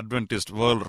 Adventist world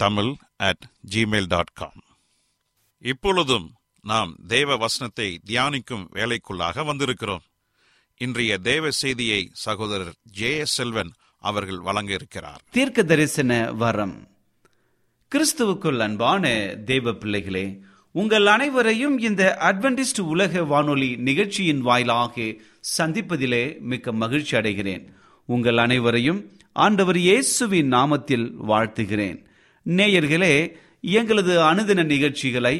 tamil@gmail.com. இப்பொழுதும் நாம் தேவ வசனத்தை தியானிக்கும் வேலைக்குள்ளாக வந்திருக்கிறோம். இன்றைய தேவ செய்தியை சகோதரர் ஜே. செல்வன் அவர்கள் வழங்க இருக்கிறார். தீர்க்க தரிசன வரம். கிறிஸ்துவுக்குள் அன்பான தேவ பிள்ளைகளே, உங்கள் அனைவரையும் இந்த அட்வென்டிஸ்ட் உலக வானொலி நிகழ்ச்சியின் வாயிலாக சந்திப்பதிலே மிக்க மகிழ்ச்சி அடைகிறேன். உங்கள் அனைவரையும் ஆண்டவர் இயேசுவின் நாமத்தில் வாழ்த்துகிறேன். நேயர்களே, எங்களது அனுதின நிகழ்ச்சிகளை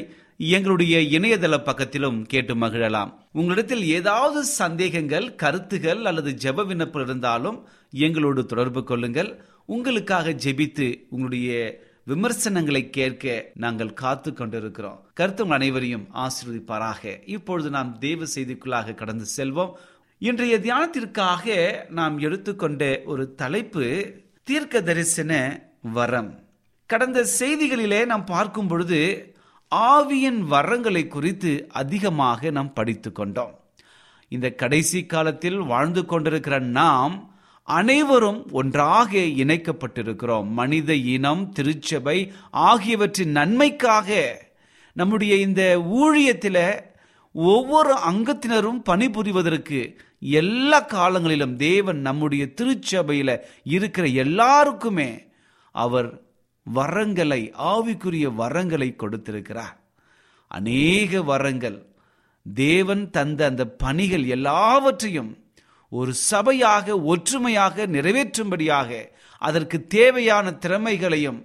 எங்களுடைய இணையதள பக்கத்திலும் கேட்டு மகிழலாம். உங்களிடத்தில் ஏதாவது சந்தேகங்கள், கருத்துகள் அல்லது ஜெப விண்ணப்பம் இருந்தாலும் எங்களோடு தொடர்பு கொள்ளுங்கள். உங்களுக்காக ஜெபித்து உங்களுடைய விமர்சனங்களை கேட்க நாங்கள் காத்து கொண்டிருக்கிறோம். கர்த்தர் அனைவரையும் ஆசீர்வதிப்பாராக. இப்பொழுது நாம் தேவ செய்திக்குள்ளாக கடந்து செல்வோம். இன்றைய தியானத்திற்காக நாம் எடுத்துக்கொண்ட ஒரு தலைப்பு தீர்க்க தரிசன வரம். கடந்த செய்திகளிலே நாம் பார்க்கும் பொழுது ஆவியின் வரங்களை குறித்து அதிகமாக நாம் படித்து கொண்டோம். இந்த கடைசி காலத்தில் வாழ்ந்து கொண்டிருக்கிற நாம் அனைவரும் ஒன்றாக இணைக்கப்பட்டிருக்கிறோம். மனித இனம், திருச்சபை ஆகியவற்றின் நன்மைக்காக நம்முடைய இந்த ஊழியத்தில் ஒவ்வொரு அங்கத்தினரும் பணிபுரிவதற்கு எல்லா காலங்களிலும் தேவன் நம்முடைய திருச்சபையில் இருக்கிற எல்லாருக்குமே அவர் வரங்களை, ஆவிக்குரிய வரங்களை கொடுத்திருக்கிறார். அநேக வரங்கள் தேவன் தந்த அந்த பணிகள் எல்லாவற்றையும் ஒரு சபையாக ஒற்றுமையாக நிறைவேற்றும்படியாக அதற்கு தேவையான திறமைகளையும்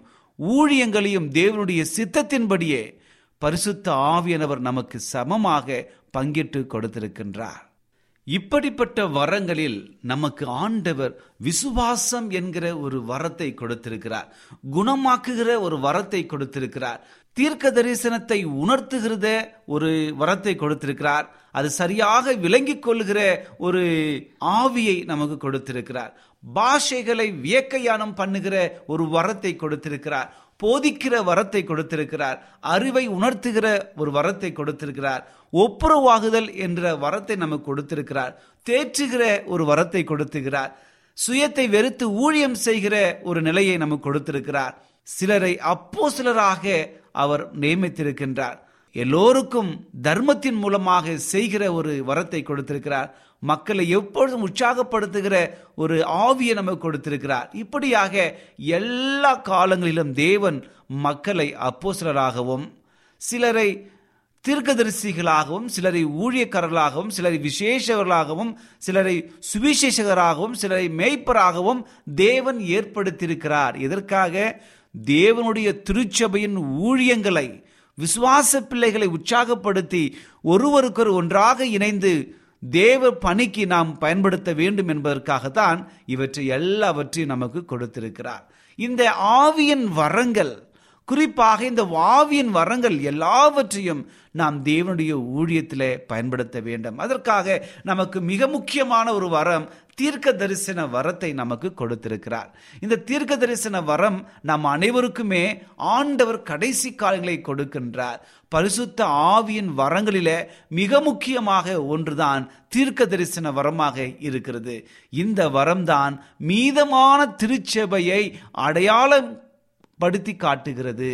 ஊழியங்களையும் தேவனுடைய சித்தத்தின்படியே பரிசுத்த ஆவியானவர் நமக்கு சமமாக பங்கிட்டு கொடுத்திருக்கின்றார். இப்படிப்பட்ட வரங்களில் நமக்கு ஆண்டவர் விசுவாசம் என்கிற ஒரு வரத்தை கொடுத்திருக்கிறார். குணமாக்குகிற ஒரு வரத்தை கொடுத்திருக்கிறார். தீர்க்க தரிசனத்தை உணர்த்துகிறத ஒரு வரத்தை கொடுத்திருக்கிறார். அது சரியாக விளங்கிக் கொள்ளுகிற ஒரு ஆவியை நமக்கு கொடுத்திருக்கிறார். பாஷைகளை வியக்கயானம் பண்ணுகிற ஒரு வரத்தை கொடுத்திருக்கிறார். போதிக்கிற வரத்தை கொடுத்திருக்கிறார். அறிவை உணர்த்துகிற ஒரு வரத்தை கொடுத்திருக்கிறார். ஒப்புரவாகுதல் என்ற வரத்தை நமக்கு கொடுத்திருக்கிறார். தேற்றுகிற ஒரு வரத்தை கொடுத்திருக்கிறார். சுயத்தை வெறுத்து ஊழியம் செய்கிற ஒரு நிலையை நமக்கு கொடுத்திருக்கிறார். சிலரை அப்போஸ்தலராக அவர் நியமித்திருக்கின்றார். எல்லோருக்கும் தர்மத்தின் மூலமாக செய்கிற ஒரு வரத்தை கொடுத்திருக்கிறார். மக்களை எப்பொழுதும் உற்சாகப்படுத்துகிற ஒரு ஆவியை நமக்கு கொடுத்திருக்கிறார். இப்படியாக எல்லா காலங்களிலும் தேவன் மக்களை அப்போஸ்தலராகவும், சிலரை தீர்க்கதரிசிகளாகவும், சிலரை ஊழியக்காரர்களாகவும், சிலரை விசேஷகர்களாகவும், சிலரை சுவிசேஷகராகவும், சிலரை மேய்ப்பராகவும் தேவன் ஏற்படுத்தியிருக்கிறார். இதற்காக தேவனுடைய திருச்சபையின் ஊழியங்களை, விசுவாச பிள்ளைகளை உற்சாகப்படுத்தி ஒருவருக்கொரு ஒன்றாக இணைந்து தேவ பணிக்கு நாம் பயன்படுத்த வேண்டும் என்பதற்காகத்தான் இவற்றை எல்லாவற்றையும் நமக்கு கொடுத்திருக்கிறார். இந்த ஆவியின் வரங்கள், குறிப்பாக இந்த ஆவியின் வரங்கள் எல்லாவற்றையும் நாம் தேவனுடைய ஊழியத்திலே பயன்படுத்த வேண்டும். அதற்காக நமக்கு மிக முக்கியமான ஒரு வரம் தீர்க்க தரிசன வரத்தை நமக்கு கொடுத்திருக்கிறார். இந்த தீர்க்க தரிசன வரம் நாம் அனைவருக்குமே ஆண்டவர் கடைசி காலங்களை கொடுக்கின்றார். பரிசுத்த ஆவியின் வரங்களிலே மிக முக்கியமாக ஒன்றுதான் தீர்க்க தரிசன வரமாக இருக்கிறது. இந்த வரம்தான் மீதமான திருச்சபையை அடையாளம் படுத்தி காட்டுகிறது.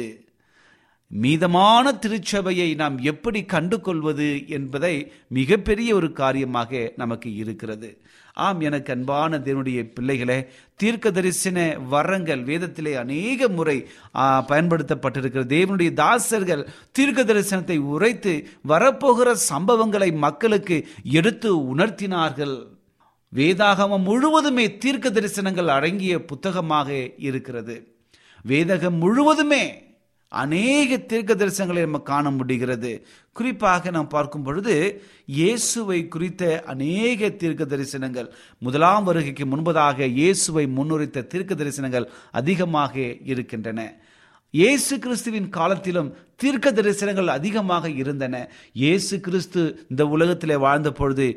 மீதமான திருச்சபையை நாம் எப்படி கண்டு கொள்வது என்பதை மிகப்பெரிய ஒரு காரியமாக நமக்கு இருக்கிறது. ஆம், எனக்கு அன்பான தேவனுடைய பிள்ளைகளே, தீர்க்க தரிசன வரங்கள் வேதத்திலே அநேக முறை பயன்படுத்தப்பட்டிருக்கிறது. தேவனுடைய தாசர்கள் தீர்க்க தரிசனத்தை உரைத்து வரப்போகிற சம்பவங்களை மக்களுக்கு எடுத்து உணர்த்தினார்கள். வேதாகமம் முழுவதுமே தீர்க்க தரிசனங்கள் அடங்கிய புத்தகமாக இருக்கிறது. வேதகம் முழுவதுமே அநேக தீர்க்க தரிசனங்களை நம்ம காண முடிகிறது. குறிப்பாக நாம் பார்க்கும் பொழுது இயேசுவை குறித்த அநேக தீர்க்க தரிசனங்கள், முதலாம் வருகைக்கு முன்பதாக இயேசுவை முன்னுரைத்த தீர்க்க தரிசனங்கள் அதிகமாக இருக்கின்றன. இயேசு கிறிஸ்துவின் காலத்திலும் தீர்க்க தரிசனங்கள் அதிகமாக இருந்தன. இயேசு கிறிஸ்து இந்த உலகத்தில் வாழ்ந்த பொழுது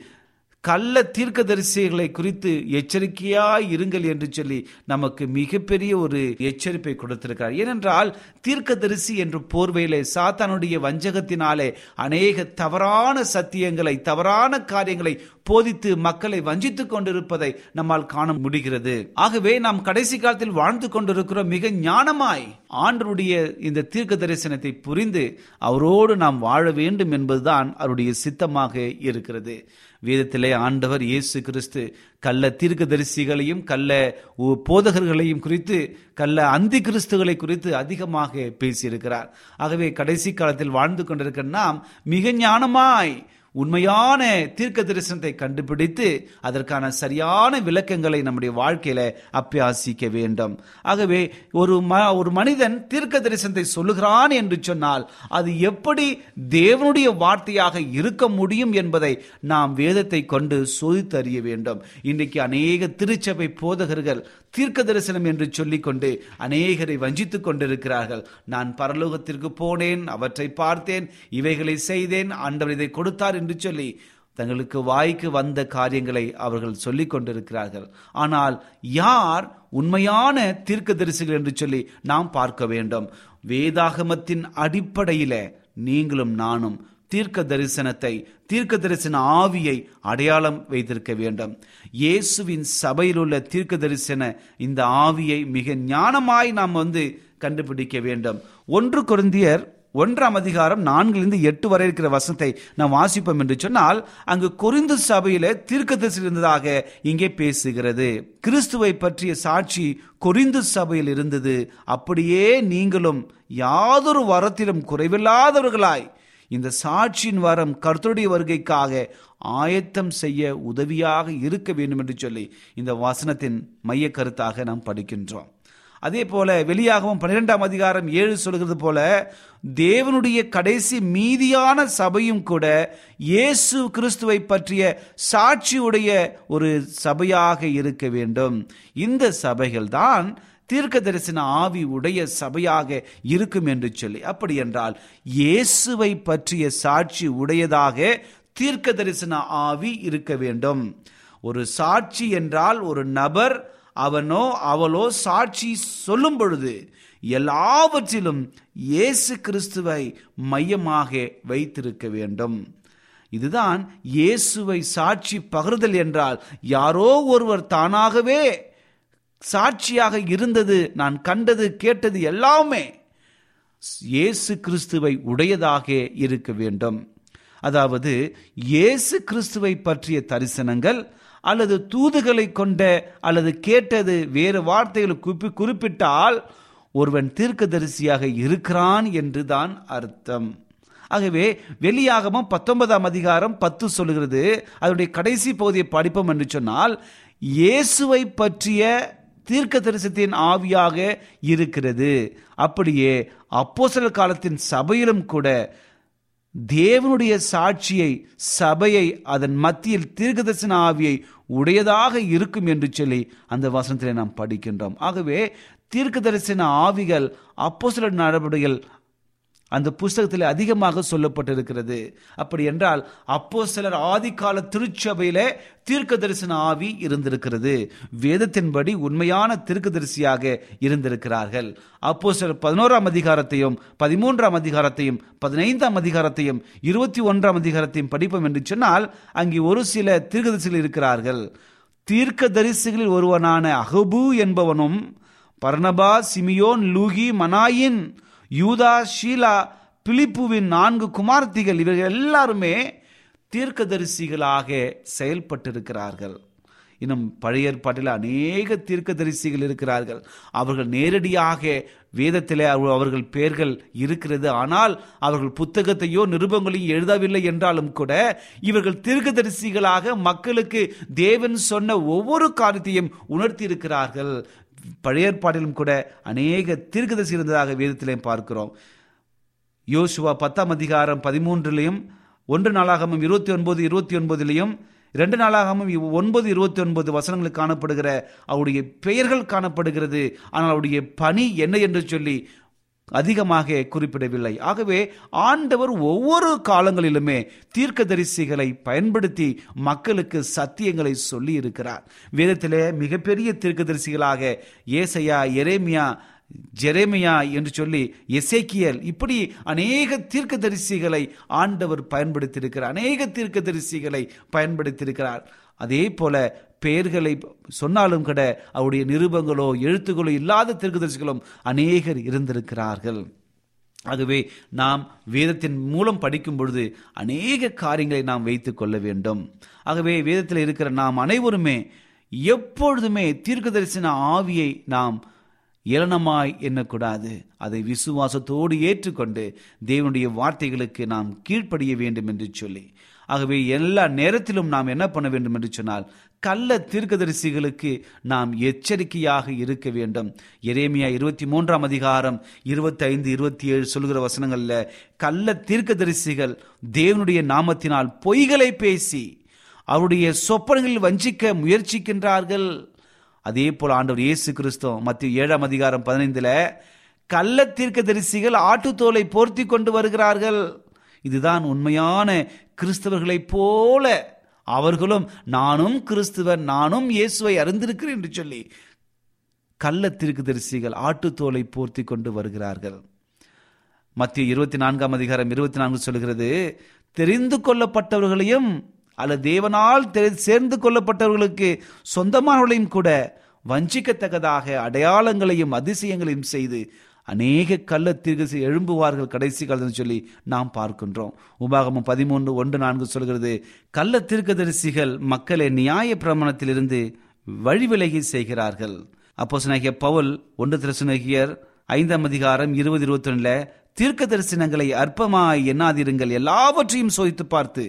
கள்ள தீர்க்க தரிசிகளை குறித்து எச்சரிக்கையாய் இருங்கள் என்று சொல்லி நமக்கு மிகப்பெரிய ஒரு எச்சரிப்பை கொடுத்திருக்கிறார். ஏனென்றால் தீர்க்க தரிசி என்ற போர்வையிலே சாத்தானுடைய வஞ்சகத்தினாலே அநேக தவறான சத்தியங்களை, தவறான காரியங்களை போதித்து மக்களை வஞ்சித்து கொண்டிருப்பதை நம்மால் காண முடிகிறது. ஆகவே நாம் கடைசி காலத்தில் வாழ்ந்து கொண்டிருக்கிற மிக ஞானமாய் ஆண்டவருடைய இந்த தீர்க்க தரிசனத்தை புரிந்து அவரோடு நாம் வாழ வேண்டும் என்பதுதான் அவருடைய சித்தமாக இருக்கிறது. வேதத்திலே ஆண்டவர் இயேசு கிறிஸ்து கள்ள தீர்க்க தரிசிகளையும் கள்ள போதகர்களையும் குறித்து, கள்ள அந்தி கிறிஸ்துகளை குறித்து அதிகமாக பேசியிருக்கிறார். ஆகவே கடைசி காலத்தில் வாழ்ந்து கொண்டிருக்கிற நாம் மிக ஞானமாய் உண்மையான தீர்க்க தரிசனத்தை கண்டுபிடித்து அதற்கான சரியான விளக்கங்களை நம்முடைய வாழ்க்கையில அபியாசிக்க வேண்டும். ஆகவே ஒரு மனிதன் தீர்க்க தரிசனத்தை சொல்லுகிறான் என்று சொன்னால் அது எப்படி தேவனுடைய வார்த்தையாக இருக்க முடியும் என்பதை நாம் வேதத்தை கொண்டு சோதித்தறிய வேண்டும். இன்றைக்கு அநேக திருச்சபை போதகர்கள் தீர்க்க தரிசனம் என்று சொல்லிக்கொண்டு அநேகரை வஞ்சித்து கொண்டிருக்கிறார்கள். நான் பரலோகத்திற்கு போனேன், அவற்றை பார்த்தேன், இவைகளை செய்தேன், ஆண்டவர் இதை கொடுத்தார் என்று சொல்லி தங்களுக்கு வாய்க்கு வந்த காரியங்களை அவர்கள் சொல்லிக் கொண்டிருக்கிறார்கள். ஆனால் யார் உண்மையான தீர்க்க தரிசிகள் என்று சொல்லி நாம் பார்க்க வேண்டும். வேதாகமத்தின் அடிப்படையில நீங்களும் நானும் தீர்க்க தரிசனத்தை, தீர்க்க தரிசன ஆவியை அடையாளம் வைத்திருக்க வேண்டும். இயேசுவின் சபையில் உள்ள தீர்க்க தரிசன இந்த ஆவியை மிக ஞானமாய் நாம் கண்டுபிடிக்க வேண்டும். 1 கொரிந்தியர் 1 அதிகாரம் 4-8 வரை இருக்கிற வசனத்தை நாம் வாசிப்போம் என்று சொன்னால், அங்கு கொரிந்து சபையில தீர்க்க தரிசனம் இருந்ததாக இங்கே பேசுகிறது. கிறிஸ்துவை பற்றிய சாட்சி கொரிந்து சபையில் இருந்தது, அப்படியே நீங்களும் யாதொரு வரத்திலும் குறைவில்லாதவர்களாய் இந்த சாட்சியின் வரம் கர்த்தருடைய வருகைக்காக ஆயத்தம் செய்ய உதவியாக இருக்க வேண்டும் என்று சொல்லி இந்த வசனத்தின் மைய கருத்தாக நாம் படிக்கின்றோம். அதே போல வெளியாகவும் 12 அதிகாரம் 7 சொல்கிறது போல, தேவனுடைய கடைசி மீதியான சபையும் கூட இயேசு கிறிஸ்துவை பற்றிய சாட்சியுடைய ஒரு சபையாக இருக்க வேண்டும். இந்த சபைகள் தான் தீர்க்க தரிசன ஆவி உடைய சபையாக இருக்கும் என்று சொல்லி, அப்படி என்றால் இயேசுவை பற்றிய சாட்சி உடையதாக தீர்க்க தரிசன ஆவி இருக்க வேண்டும். ஒரு சாட்சி என்றால் ஒரு நபர் அவனோ அவளோ சாட்சி சொல்லும் பொழுது எல்லாவற்றிலும் இயேசு கிறிஸ்துவை மையமாக வைத்திருக்க வேண்டும். இதுதான் இயேசுவை சாட்சி பகிர்தல் என்றால், யாரோ ஒருவர் தானாகவே சாட்சியாக இருந்தது, நான் கண்டது கேட்டது எல்லாமே இயேசு கிறிஸ்துவை உடையதாக இருக்க வேண்டும். அதாவது இயேசு கிறிஸ்துவை பற்றிய தரிசனங்கள் அல்லது தூதுகளை கொண்ட அல்லது கேட்டது வேறு வார்த்தைகளை குறிப்பிட்டால் ஒருவன் தீர்க்கதரிசியாக இருக்கிறான் என்று தான் அர்த்தம். ஆகவே வெளியாகமும் 19 அதிகாரம் 10 சொல்கிறது, அதனுடைய கடைசி பகுதியை படிப்போம் என்று சொன்னால், இயேசுவை பற்றிய தீர்க்க தரிசனத்தின் ஆவியாக இருக்கிறது, அப்படியே அப்போஸ்தலர் காலத்தின் சபையிலும் கூட தேவனுடைய சாட்சியை, சபையை, அதன் மத்தியில் தீர்க்க தரிசன ஆவியை உடையதாக இருக்கும் என்று சொல்லி அந்த வசனத்திலே நாம் படிக்கின்றோம். ஆகவே தீர்க்க தரிசன ஆவிகள் அப்போஸ்தலர் நடவடிக்கைகள் அந்த புஸ்தகத்தில் அதிகமாக சொல்லப்பட்டிருக்கிறது. அப்படி என்றால் அப்போஸ்தலர் ஆதிகால திருச்சபையிலே தீர்க்க தரிசன ஆவி இருந்திருக்கிறது. வேதத்தின்படி உண்மையான தீர்க்க தரிசியாக இருந்திருக்கிறார்கள். அப்போஸ்தலர் 11ஆம் அதிகாரத்தையும் 13ஆம் அதிகாரத்தையும் 15ஆம் அதிகாரத்தையும் 21ஆம் அதிகாரத்தையும் படிப்போம் என்று சொன்னால், அங்கே ஒரு சில தீர்க்க தரிசிகள் இருக்கிறார்கள். தீர்க்க தரிசிகளில் ஒருவனான அகபு என்பவனும், பர்னபா, சிமியோன், லூகி, மனாயின், யூதா, ஷீலா, பிலிப்புவின் 4 குமார்த்திகள், இவர்கள் எல்லாருமே தீர்க்கதரிசிகளாக செயல்பட்டிருக்கிறார்கள். இன்னும் பழைய ஏற்பாட்டில் அநேக தீர்க்கதரிசிகள் இருக்கிறார்கள். அவர்கள் நேரடியாக வேதத்திலே அவர்கள் பெயர்கள் இருக்கிறது, ஆனால் அவர்கள் புத்தகத்தையோ நிருபங்களையும் எழுதவில்லை என்றாலும் கூட இவர்கள் தீர்க்கதரிசிகளாக மக்களுக்கு தேவன் சொன்ன ஒவ்வொரு காரியத்தையும் உணர்த்தி இருக்கிறார்கள். பழைய ஏற்பாட்டிலும் கூட அநேக தீர்க்கதரிசி இருந்ததாக வேதத்திலையும் பார்க்கிறோம். யோசுவா 10ஆம் அதிகாரம் 13 1 நாளாகமும் 29, 29 2 நாளாகமும் 9, 29 வசனங்கள் காணப்படுகிற அவருடைய பெயர்கள் காணப்படுகிறது. ஆனால் அவருடைய பணி என்ன என்று சொல்லி அதிகமாக குறிப்பிடவில்லை. ஆகவே ஆண்டவர் ஒவ்வொரு காலங்களிலுமே தீர்க்கதரிசிகளை பயன்படுத்தி மக்களுக்கு சத்தியங்களை சொல்லி இருக்கிறார். வேதத்திலே மிகப்பெரிய தீர்க்கதரிசிகளாக ஏசாயா, எரேமியா, ஜெரேமியா என்று சொல்லி எசேக்கியல், இப்படி அநேக தீர்க்கதரிசிகளை ஆண்டவர் பயன்படுத்தியிருக்கிறார். அதே போல பெயர்களை சொன்னாலும் கூட அவருடைய நிருபங்களோ எழுத்துக்களோ இல்லாத தீர்க்கதரிசிகளும் அநேகர் இருந்திருக்கிறார்கள். ஆகவே நாம் வேதத்தின் மூலம் படிக்கும் பொழுது அநேக காரியங்களை நாம் வைத்து கொள்ள வேண்டும். ஆகவே வேதத்தில் இருக்கிற நாம் அனைவருமே எப்பொழுதுமே தீர்க்கதரிசன ஆவியை நாம் ஏளனமாய் எண்ணக்கூடாது. அதை விசுவாசத்தோடு ஏற்றுக்கொண்டு தேவனுடைய வார்த்தைகளுக்கு நாம் கீழ்ப்படிய வேண்டும் என்று சொல்லி, ஆகவே எல்லா நேரத்திலும் நாம் என்ன பண்ண வேண்டும் என்று சொன்னால் கள்ள தீர்க்கதரிசிகளுக்கு நாம் எச்சரிக்கையாக இருக்க வேண்டும். எரேமியா 23ஆம் அதிகாரம் 25, 27 சொல்கிற வசனங்கள்ல கள்ள தீர்க்கதரிசிகள் தேவனுடைய நாமத்தினால் பொய்களை பேசி அவருடைய சொப்பனங்களில் வஞ்சிக்க முயற்சிக்கின்றார்கள். அதே போல் ஆண்டவர் இயேசு கிறிஸ்து மத்திய 7ஆம் அதிகாரம் 15 கள்ள தீர்க்கதரிசிகள் ஆட்டுத்தோலை போர்த்தி கொண்டு வருகிறார்கள். இதுதான் உண்மையான கிறிஸ்தவர்களைப் போல அவர்களும் நானும் கிறிஸ்துவர், நானும் இயேசுவை அறிந்திருக்கிறேன் என்று சொல்லி கள்ள தீர்க்கதரிசிகள் ஆட்டுத்தோலை போர்த்தி கொண்டு வருகிறார்கள். மத்திய 24ஆம் அதிகாரம் 24 சொல்கிறது, தெரிந்து கொள்ளப்பட்டவர்களையும் அல்லது தேவனால் சேர்ந்து கொள்ளப்பட்டவர்களுக்கு சொந்தமானவர்களையும் கூட வஞ்சிக்கத்தக்கதாக அடையாளங்களையும் அதிசயங்களையும் செய்து அநேக கள்ள தீர்க்கதரிசி எழும்புவார்கள் கடைசி காலத்தில் சொல்லி நாம் பார்க்கின்றோம். உபாகமம் 13:1-4 சொல்கிறது, கள்ள தீர்க்கதரிசிகள் மக்களை நியாய பிரமாணத்திலிருந்து வழிவிலகி செய்கிறார்கள். அப்போஸ்தலனாகிய பவுல் 1 தெசலோனிக்கேயர் 5ஆம் அதிகாரம் 20, 21 தீர்க்க தரிசனங்களை அற்பமாய் எண்ணாதிருங்கள், எல்லாவற்றையும் சோதித்து பார்த்து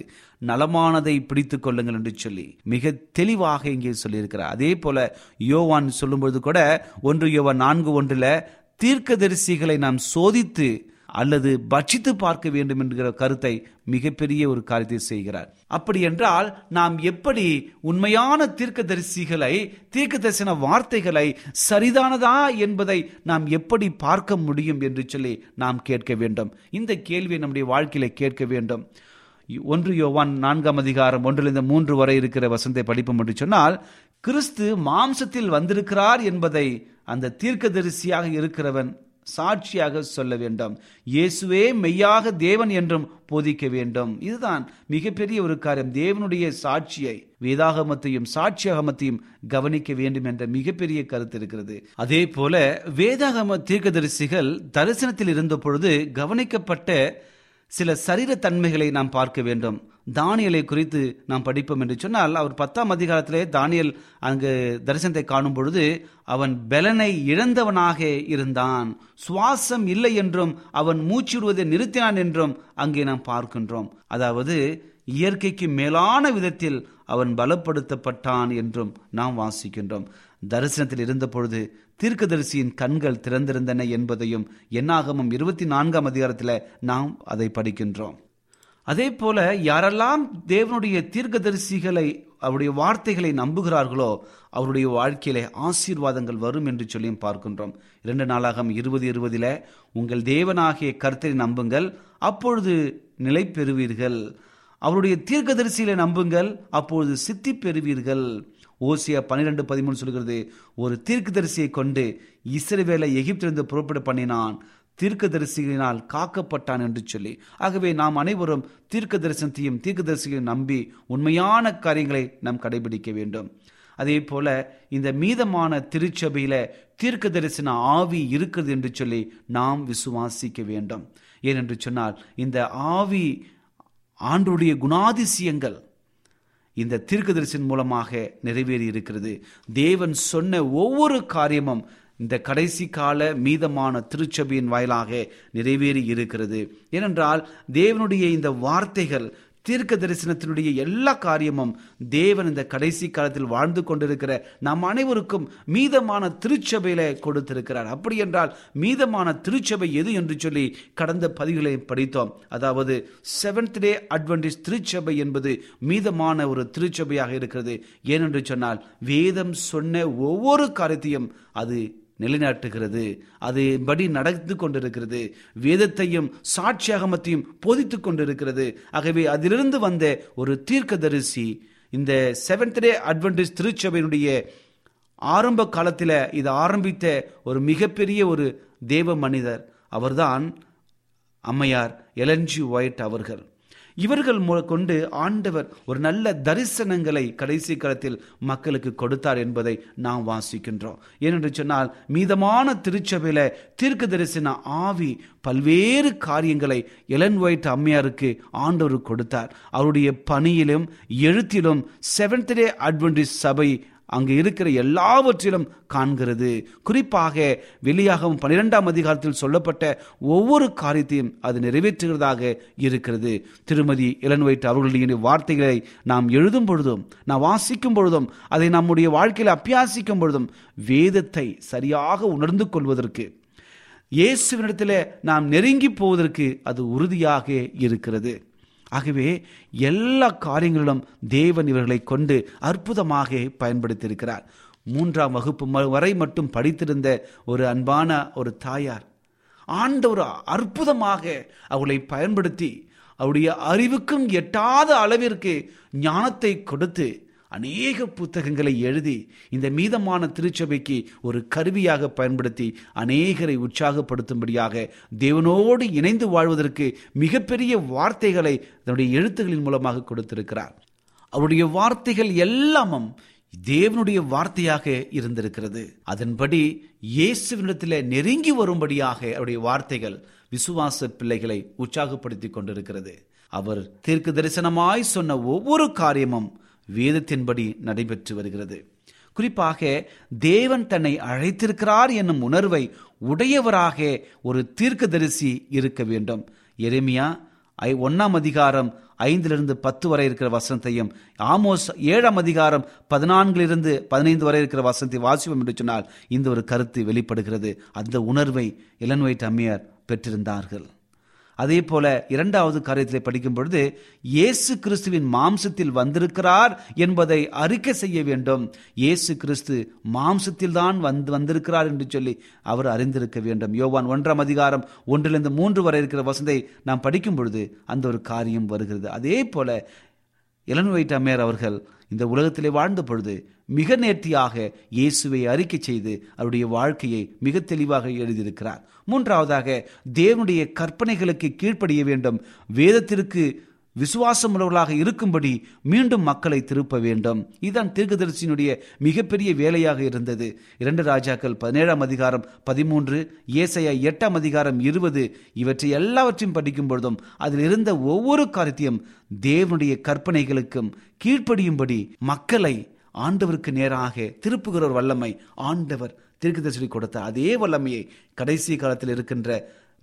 நலமானதை பிடித்து கொள்ளுங்கள் என்று சொல்லி மிக தெளிவாக இங்கே சொல்லியிருக்கிறார். அதே போல யோவான் சொல்லும்பொழுது கூட 1 யோவான் 4:1 தீர்க்க தரிசிகளை நாம் சோதித்து அல்லது பட்சித்து பார்க்க வேண்டும் என்கிற கருத்தை மிகப்பெரிய ஒரு காரியத்தை செய்கிறார். அப்படி என்றால் நாம் எப்படி உண்மையான தீர்க்கதரிசிகளை, தீர்க்க தரிசன வார்த்தைகளை சரிதானதா என்பதை நாம் எப்படி பார்க்க முடியும் என்று சொல்லி நாம் கேட்க வேண்டும். இந்த கேள்வியை நம்முடைய வாழ்க்கையில கேட்க வேண்டும். 1 யோவான் 4ஆம் அதிகாரம் 1-3 இருக்கிற வசனத்தை படிப்போம் என்று சொன்னால், கிறிஸ்து மாம்சத்தில் வந்திருக்கிறார் என்பதை அந்த தீர்க்கதரிசியாக இருக்கிறவன் சாட்சியாக சொல்ல வேண்டும். இயேசுவே மெய்யாக தேவன் என்றும் போதிக்க வேண்டும். இதுதான் மிகப்பெரிய ஒரு காரியம். தேவனுடைய சாட்சியை, வேதாகமத்தையும் சாட்சியாகமத்தையும் கவனிக்க வேண்டும் என்ற மிகப்பெரிய கருத்து இருக்கிறது. அதே போல வேதாகம தீர்க்கதரிசிகள் தரிசனத்தில் இருந்த பொழுது கவனிக்கப்பட்ட சில சரீர தன்மைகளை நாம் பார்க்க வேண்டும். தானியலை குறித்து நாம் படிப்போம் என்று சொன்னால், அவர் 10ஆம் அதிகாரத்திலே தானியல் அங்கு தரிசனத்தை காணும் பொழுது அவன் பலனை இழந்தவனாக இருந்தான், சுவாசம் இல்லை என்றும் அவன் மூச்சு விடுவதை நிறுத்தினான் என்றும் அங்கே நாம் பார்க்கின்றோம். அதாவது இயற்கைக்கு மேலான விதத்தில் அவன் பலப்படுத்தப்பட்டான் என்றும் நாம் வாசிக்கின்றோம். தரிசனத்தில் இருந்த பொழுது தீர்க்கதரிசியின் கண்கள் திறந்திருந்தன என்பதையும் என்னாகமம் 24ஆம் அதிகாரத்தில் நாம் அதை படிக்கின்றோம். அதே போல யாரெல்லாம் தேவனுடைய தீர்க்கதரிசிகளை, அவருடைய வார்த்தைகளை நம்புகிறார்களோ அவருடைய வாழ்க்கையிலே ஆசீர்வாதங்கள் வரும் என்று சொல்லியும் பார்க்கின்றோம். 2 நாளாகமம் 20, 20 உங்கள் தேவனாகிய கர்த்தரை நம்புங்கள், அப்பொழுது நிலை பெறுவீர்கள், அவருடைய தீர்க்கதரிசிகளை நம்புங்கள், அப்பொழுது சித்தி பெறுவீர்கள். ஓசியா 12:13 சொல்கிறது, ஒரு தீர்க்கதரிசியை கொண்டு இஸ்ரவேலை எகிப்திலிருந்து புறப்பட பண்ணினான், தீர்க்கதரிசிகளினால் காக்கப்பட்டான் என்று சொல்லி. ஆகவே நாம் அனைவரும் தீர்க்க தரிசனத்தையும் தீர்க்கதரிசிகளை நம்பி உண்மையான காரியங்களை நாம் கடைபிடிக்க வேண்டும். அதே போல இந்த மீதமான திருச்சபையில தீர்க்க தரிசன ஆவி இருக்கிறது என்று சொல்லி நாம் விசுவாசிக்க வேண்டும். ஏனென்று சொன்னால் இந்த ஆவி ஆண்டவருடைய குணாதிசயங்கள் இந்த தீர்க்கதரிசின் மூலமாக நிறைவேறி இருக்கிறது. தேவன் சொன்ன ஒவ்வொரு காரியமும் இந்த கடைசி கால மீதமான திருச்சபையின் வாயிலாக நிறைவேறி இருக்கிறது. ஏனென்றால் தேவனுடைய இந்த வார்த்தைகள் தீர்க்க தரிசனத்தினுடைய எல்லா காரியமும் தேவன் இந்த கடைசி காலத்தில் வாழ்ந்து கொண்டிருக்கிற நம் அனைவருக்கும் மீதமான திருச்சபையில கொடுத்திருக்கிறார். அப்படி என்றால் மீதமான திருச்சபை எது என்று சொல்லி கடந்த பதிவுகளை படித்தோம். அதாவது செவன்த் டே அட்வென்டிஸ்ட் திருச்சபை என்பது மீதமான ஒரு திருச்சபையாக இருக்கிறது. ஏனென்று சொன்னால் வேதம் சொன்ன ஒவ்வொரு காரியத்தையும் அது நிலைநாட்டுகிறது, அது படி நடந்து கொண்டிருக்கிறது, வேதத்தையும் சாட்சியாகமத்தையும் போதித்து கொண்டிருக்கிறது. ஆகவே அதிலிருந்து வந்த ஒரு தீர்க்கதரிசி இந்த செவன்த் டே அட்வென்டிஸ்ட் திருச்சபையினுடைய ஆரம்ப காலத்தில் இதை ஆரம்பித்த ஒரு மிகப்பெரிய ஒரு தேவ மனிதர் அவர்தான் அம்மையார் எலன் ஜி ஒயிட் அவர்கள். இவர்கள் கொண்டு ஆண்டவர் ஒரு நல்ல தரிசனங்களை கடைசி காலத்தில் மக்களுக்கு கொடுத்தார் என்பதை நாம் வாசிக்கின்றோம். ஏனென்று சொன்னால் மீதமான திருச்சபையில தீர்க்க தரிசன ஆவி பல்வேறு காரியங்களை எலன் ஒயிட் அம்மையாருக்கு ஆண்டவர் கொடுத்தார். அவருடைய பணியிலும் எழுத்திலும் செவன்த் டே அட்வென்டிஸ்ட் சபை அங்கு இருக்கிற எல்லாவற்றிலும் காண்கிறது. குறிப்பாக வெளியாகவும் 12ஆம் அதிகாரத்தில் சொல்லப்பட்ட ஒவ்வொரு காரியத்தையும் அது நிறைவேற்றுகிறதாக இருக்கிறது. திருமதி எலன் ஒயிட் அவர்களுடைய வார்த்தைகளை நாம் எழுதும் பொழுதும், நாம் வாசிக்கும் பொழுதும், அதை நம்முடைய வாழ்க்கையில் அபியாசிக்கும் பொழுதும் வேதத்தை சரியாக உணர்ந்து கொள்வதற்கு, இயேசுவினிடத்தில் நாம் நெருங்கி போவதற்கு அது உறுதியாக இருக்கிறது. ஆகவே எல்லா காரியங்களிலும் தேவன் இவர்களை கொண்டு அற்புதமாக பயன்படுத்தியிருக்கிறார். 3ஆம் வகுப்பு வரை மட்டும் படித்திருந்த ஒரு அன்பான ஒரு தாயார் ஆண்டவர் அற்புதமாக அவளை பயன்படுத்தி அவருடைய அறிவுக்கும் எட்டாத அளவிற்கு ஞானத்தை கொடுத்து அநேக புத்தகங்களை எழுதி இந்த மீதமான திருச்சபைக்கு ஒரு கருவியாக பயன்படுத்தி அநேகரை உற்சாகப்படுத்தும்படியாக தேவனோடு இணைந்து வாழ்வதற்கு மிகப்பெரிய வார்த்தைகளை தன்னுடைய எழுத்துக்களின் மூலமாக கொடுத்திருக்கிறார். அவருடைய வார்த்தைகள் எல்லாமும் தேவனுடைய வார்த்தையாக இருந்திருக்கிறது. அதன்படி இயேசுவினிடத்தில் நெருங்கி வரும்படியாக அவருடைய வார்த்தைகள் விசுவாச பிள்ளைகளை உற்சாகப்படுத்தி கொண்டிருக்கிறது. அவர் தீர்க்க தரிசனமாய் சொன்ன ஒவ்வொரு காரியமும் வேதத்தின்படி நடைபெற்று வருகிறது. குறிப்பாக தேவன் தன்னை அழைத்திருக்கிறார் என்னும் உணர்வை உடையவராக ஒரு தீர்க்கதரிசி இருக்க வேண்டும். எரேமியா 1ஆம் அதிகாரம் 5-10 வரை இருக்கிற வசனத்தையும், ஆமோஸ் 7ஆம் அதிகாரம் 14-15 வரை இருக்கிற வசனத்தை வாசிப்போம் என்று சொன்னால் இந்த ஒரு கருத்து வெளிப்படுகிறது. அந்த உணர்வை எலன் ஒயிட் அம்மையார் பெற்றிருந்தார்கள். அதே போல 2வது காரியத்திலே படிக்கும் பொழுது இயேசு கிறிஸ்துவின் மாம்சத்தில் வந்திருக்கிறார் என்பதை அறிக்கை செய்ய வேண்டும். இயேசு கிறிஸ்து மாம்சத்தில் தான் வந்திருக்கிறார் என்று சொல்லி அவர் அறிந்திருக்க வேண்டும். யோவான் 1ஆம் அதிகாரம் 1-3 வரை இருக்கிற வசனத்தை நாம் படிக்கும் பொழுது அந்த ஒரு காரியம் வருகிறது. அதே போல எலன் ஒயிட் அம்மையார் அவர்கள் இந்த உலகத்திலே வாழ்ந்த பொழுது மிக நேர்த்தியாக இயேசுவை அறிக்கை செய்து அவருடைய வாழ்க்கையை மிக தெளிவாக எழுதியிருக்கிறார். 3ஆவதாக தேவனுடைய கற்பனைகளுக்கு கீழ்ப்படிய வேண்டும், வேதத்திற்கு விசுவாசமுள்ளவர்களாக இருக்கும்படி மீண்டும் மக்களை திருப்ப வேண்டும். இதுதான் தீர்க்கதரிசியினுடைய மிகப்பெரிய வேலையாக இருந்தது. 2 ராஜாக்கள் 17ஆம் அதிகாரம் 13, ஏசாயா 8ஆம் அதிகாரம் 20 இவற்றை எல்லாவற்றையும் படிக்கும் பொழுதும் அதில் இருந்த ஒவ்வொரு காரியத்தையும் தேவனுடைய கற்பனைகளுக்கும் கீழ்ப்படியும்படி மக்களை ஆண்டவருக்கு நேராக திருப்புகிற ஒரு வல்லமை ஆண்டவர் தீர்க்கதரிசி கொடுத்த அதே வல்லமையை கடைசி காலத்தில் இருக்கின்ற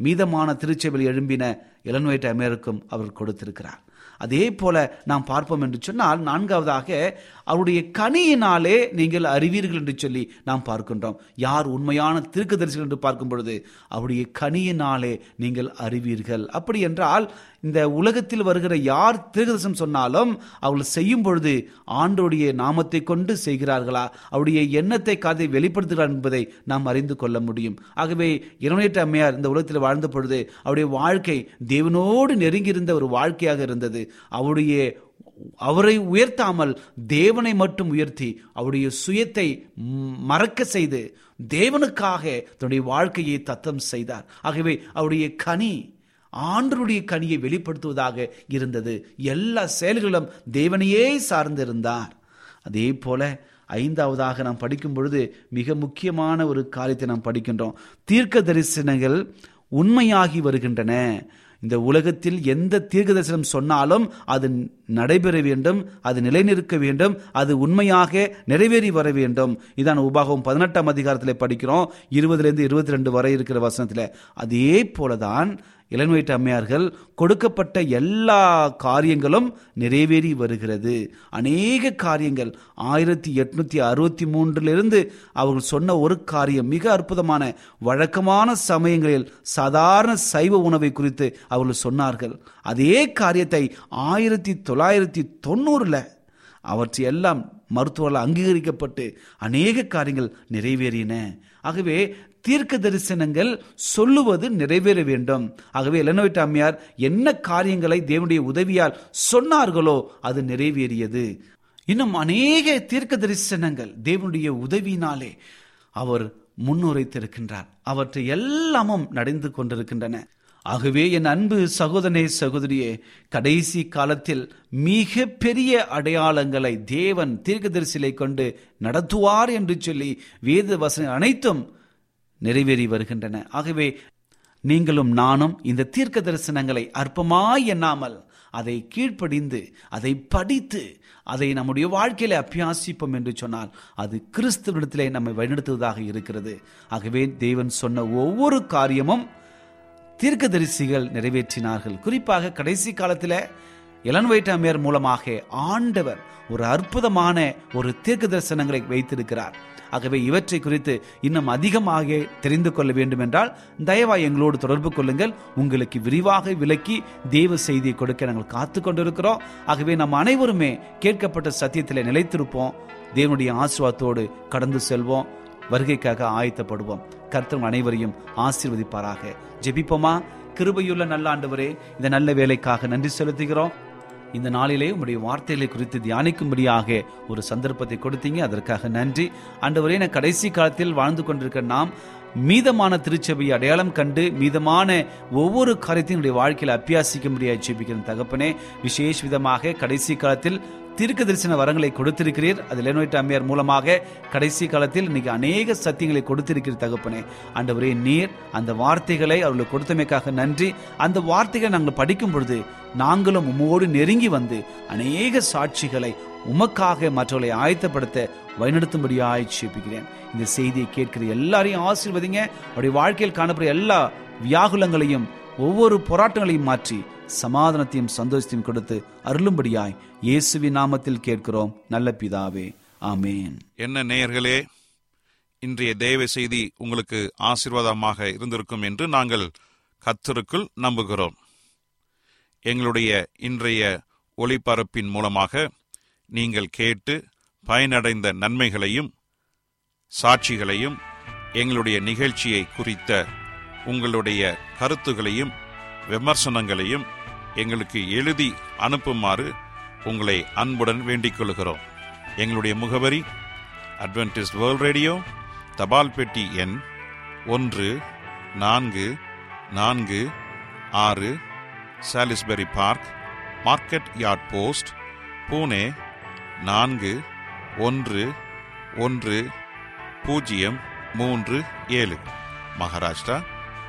மீதமான திருச்சபையில் எழும்பின எலன் ஒயிட் அம்மையாருக்கும் அவர் கொடுத்திருக்கிறார். அதே போல நாம் பார்ப்போம் என்று சொன்னால் 4ஆவதாக அவருடைய கனியினாலே நீங்கள் அறிவீர்கள் என்று சொல்லி நாம் பார்க்கின்றோம். யார் உண்மையான தீர்க்கதரிசிகள் என்று பார்க்கும் பொழுது அவருடைய கனியினாலே நீங்கள் அறிவீர்கள். அப்படி என்றால் இந்த உலகத்தில் வருகிற யார் தீர்க்கதரிசனம் சொன்னாலும் அவர்கள் செய்யும் பொழுது ஆண்டோடைய நாமத்தை கொண்டு செய்கிறார்களா, அவருடைய எண்ணத்தை காதை வெளிப்படுத்துகிறார் என்பதை நாம் அறிந்து கொள்ள முடியும். ஆகவே எலன் ஒயிட் அம்மையார் இந்த உலகத்தில் வாழ்ந்த பொழுது அவருடைய வாழ்க்கை தேவனோடு நெருங்கியிருந்த ஒரு வாழ்க்கையாக இருந்தது. அவரை உயர்த்தாமல் தேவனை மட்டும் உயர்த்தி அவருடைய சுயத்தை மறக்க செய்து தேவனுக்காக தன்னுடைய வாழ்க்கையை தத்தம் செய்தார். ஆகவே அவருடைய கனி ஆண்டருடைய கனியை வெளிப்படுத்துவதாக இருந்தது. எல்லா செயல்களும் தேவனையே சார்ந்திருந்தார். அதே போல 5ஆவதாக நாம் படிக்கும் பொழுது மிக முக்கியமான ஒரு காரியத்தை நாம் படிக்கின்றோம். தீர்க்க தரிசனங்கள் உண்மையாகி வருகின்றன. இந்த உலகத்தில் எந்த தீர்க்க தரிசனம் சொன்னாலும் அது நடைபெற வேண்டும், அது நிலைநிற்க வேண்டும், அது உண்மையாக நிறைவேறி வர வேண்டும். இதான் உபாகமம் 18ஆம் அதிகாரத்தில் படிக்கிறோம், 20-22 வரை இருக்கிற வசனத்தில். அதே போலதான் எலன் ஒயிட் அம்மையார்கள் கொடுக்கப்பட்ட எல்லா காரியங்களும் நிறைவேறி வருகிறது. அநேக காரியங்கள் 1863 அவர்கள் சொன்ன ஒரு காரியம் மிக அற்புதமான. வழக்கமான சமயங்களில் சாதாரண சைவ உணவை குறித்து அவர்கள் சொன்னார்கள். அதே காரியத்தை 1990 அவற்றை எல்லாம் மருத்துவர்களால் அங்கீகரிக்கப்பட்டு அநேக காரியங்கள் நிறைவேறின. ஆகவே தீர்க்க தரிசனங்கள் சொல்லுவது நிறைவேற வேண்டும். ஆகவே எலன் ஒயிட் அம்மையார் என்ன காரியங்களை தேவனுடைய உதவியால் சொன்னார்களோ அது நிறைவேறியது. இன்னும் அநேக தீர்க்க தரிசனங்கள் தேவனுடைய உதவியினாலே அவர் முன்னுரைத்திருக்கின்றார். அவற்றை எல்லாமும் நடந்து கொண்டிருக்கின்றன. ஆகவே என் அன்பு சகோதரனே சகோதரியே, கடைசி காலத்தில் மிக பெரிய அடையாளங்களை தேவன் தீர்க்கதரிசிகளை கொண்டு நடத்துவார் என்று சொல்லி வேத வசனம் அனைத்தும் நிறைவேறி வருகின்றன. ஆகவே நீங்களும் நானும் இந்த தீர்க்க தரிசனங்களை அற்பமாய் எண்ணாமல் அதை கீழ்ப்படிந்து அதை படித்து அதை நம்முடைய வாழ்க்கையில அபியாசிப்போம் என்று சொன்னால் அது கிறிஸ்துவிடத்திலே நம்மை வழிநடத்துவதாக இருக்கிறது. ஆகவே தேவன் சொன்ன ஒவ்வொரு காரியமும் தீர்க்கதரிசிகள் நிறைவேற்றினார்கள். குறிப்பாக கடைசி காலத்தில் எலன் ஒயிட் அம்மையார் மூலமாக ஆண்டவர் ஒரு அற்புதமான ஒரு தீர்க்க தரிசனங்களை வைத்திருக்கிறார். ஆகவே இவற்றை குறித்து இன்னும் அதிகமாக தெரிந்து கொள்ள வேண்டும் என்றால் தயவாய் எங்களோடு தொடர்பு கொள்ளுங்கள். உங்களுக்கு விரிவாக விளக்கி தேவ செய்தியை கொடுக்க நாங்கள் காத்து கொண்டிருக்கிறோம். ஆகவே நாம் அனைவருமே கேட்கப்பட்ட சத்தியத்தில் நிலைத்திருப்போம். தேவனுடைய ஆசீர்வாதத்தோடு கடந்து செல்வோம். வருகைக்காக ஆயத்தப்படுவோம். கர்த்தர் அனைவரையும் ஆசீர்வதிப்பாராக. ஜெபிப்போமா. கிருபையுள்ள நல்ல ஆண்டவரே, இந்த நல்ல வேலைக்காக நன்றி செலுத்துகிறோம். இந்த நாளிலே உங்களுடைய வார்த்தைகளை குறித்து தியானிக்கும்படியாக ஒரு சந்தர்ப்பத்தை கொடுத்தீங்க, அதற்காக நன்றி ஆண்டவரே. நான் கடைசி காலத்தில் வாழ்ந்து கொண்டிருக்கிற நாம் மீதமான திருச்சபையை அடையாளம் கண்டு மீதமான ஒவ்வொரு காரியத்தினுடைய வாழ்க்கையில் அபியாசிக்க முடியாது ஜெபிக்கிற தகப்பனே, விசேஷ விதமாக கடைசி காலத்தில் தீர்க்க தரிசன வரங்களை கொடுத்திருக்கிறீர். அதில் எலன் ஒயிட் அம்மையார் மூலமாக கடைசி காலத்தில் இன்னைக்கு அநேக சத்தியங்களை கொடுத்திருக்கிற தகப்பனே ஆண்டவரே, நீர் அந்த வார்த்தைகளை அவர்களுக்கு கொடுத்தமைக்காக நன்றி. அந்த வார்த்தைகளை நாங்கள் படிக்கும் பொழுது நாங்களும் உம்மோடு நெருங்கி வந்து அநேக சாட்சிகளை உமக்காக மற்றவர்களை ஆயத்தப்படுத்த வழிநடத்தும்படியாய் ஜெபிக்கிறேன். இந்த செய்தியை கேட்கிற எல்லாரையும் ஆசீர்வதிங்க. அவருடைய வாழ்க்கையில் காணப்படுற எல்லா வியாகுலங்களையும் ஒவ்வொரு போராட்டங்களையும் மாற்றி சமாதானத்தையும் சந்தோஷத்தையும் கொடுத்து அருளும்படியாய் இயேசுவின் நாமத்தில் கேட்கிறோம் நல்ல பிதாவே, ஆமேன். என்ன நேயர்களே, இன்றைய தேவ செய்தி உங்களுக்கு ஆசீர்வாதமாக இருந்திருக்கும் என்று நாங்கள் கர்த்தருக்குள் நம்புகிறோம். எங்களுடைய இன்றைய ஒளிபரப்பின் மூலமாக நீங்கள் கேட்டு பயனடைந்த நன்மைகளையும் சாட்சிகளையும் எங்களுடைய நிகழ்ச்சியை குறித்த உங்களுடைய கருத்துகளையும் விமர்சனங்களையும் எங்களுக்கு எழுதி அனுப்புமாறு உங்களை அன்புடன் வேண்டிக் கொள்கிறோம். எங்களுடைய முகவரி அட்வென்டிஸ்ட் வேர்ல்ட் ரேடியோ, தபால் பெட்டி எண் 1446, Salisbury Park, Market Yard post, Pune 411037, Maharashtra,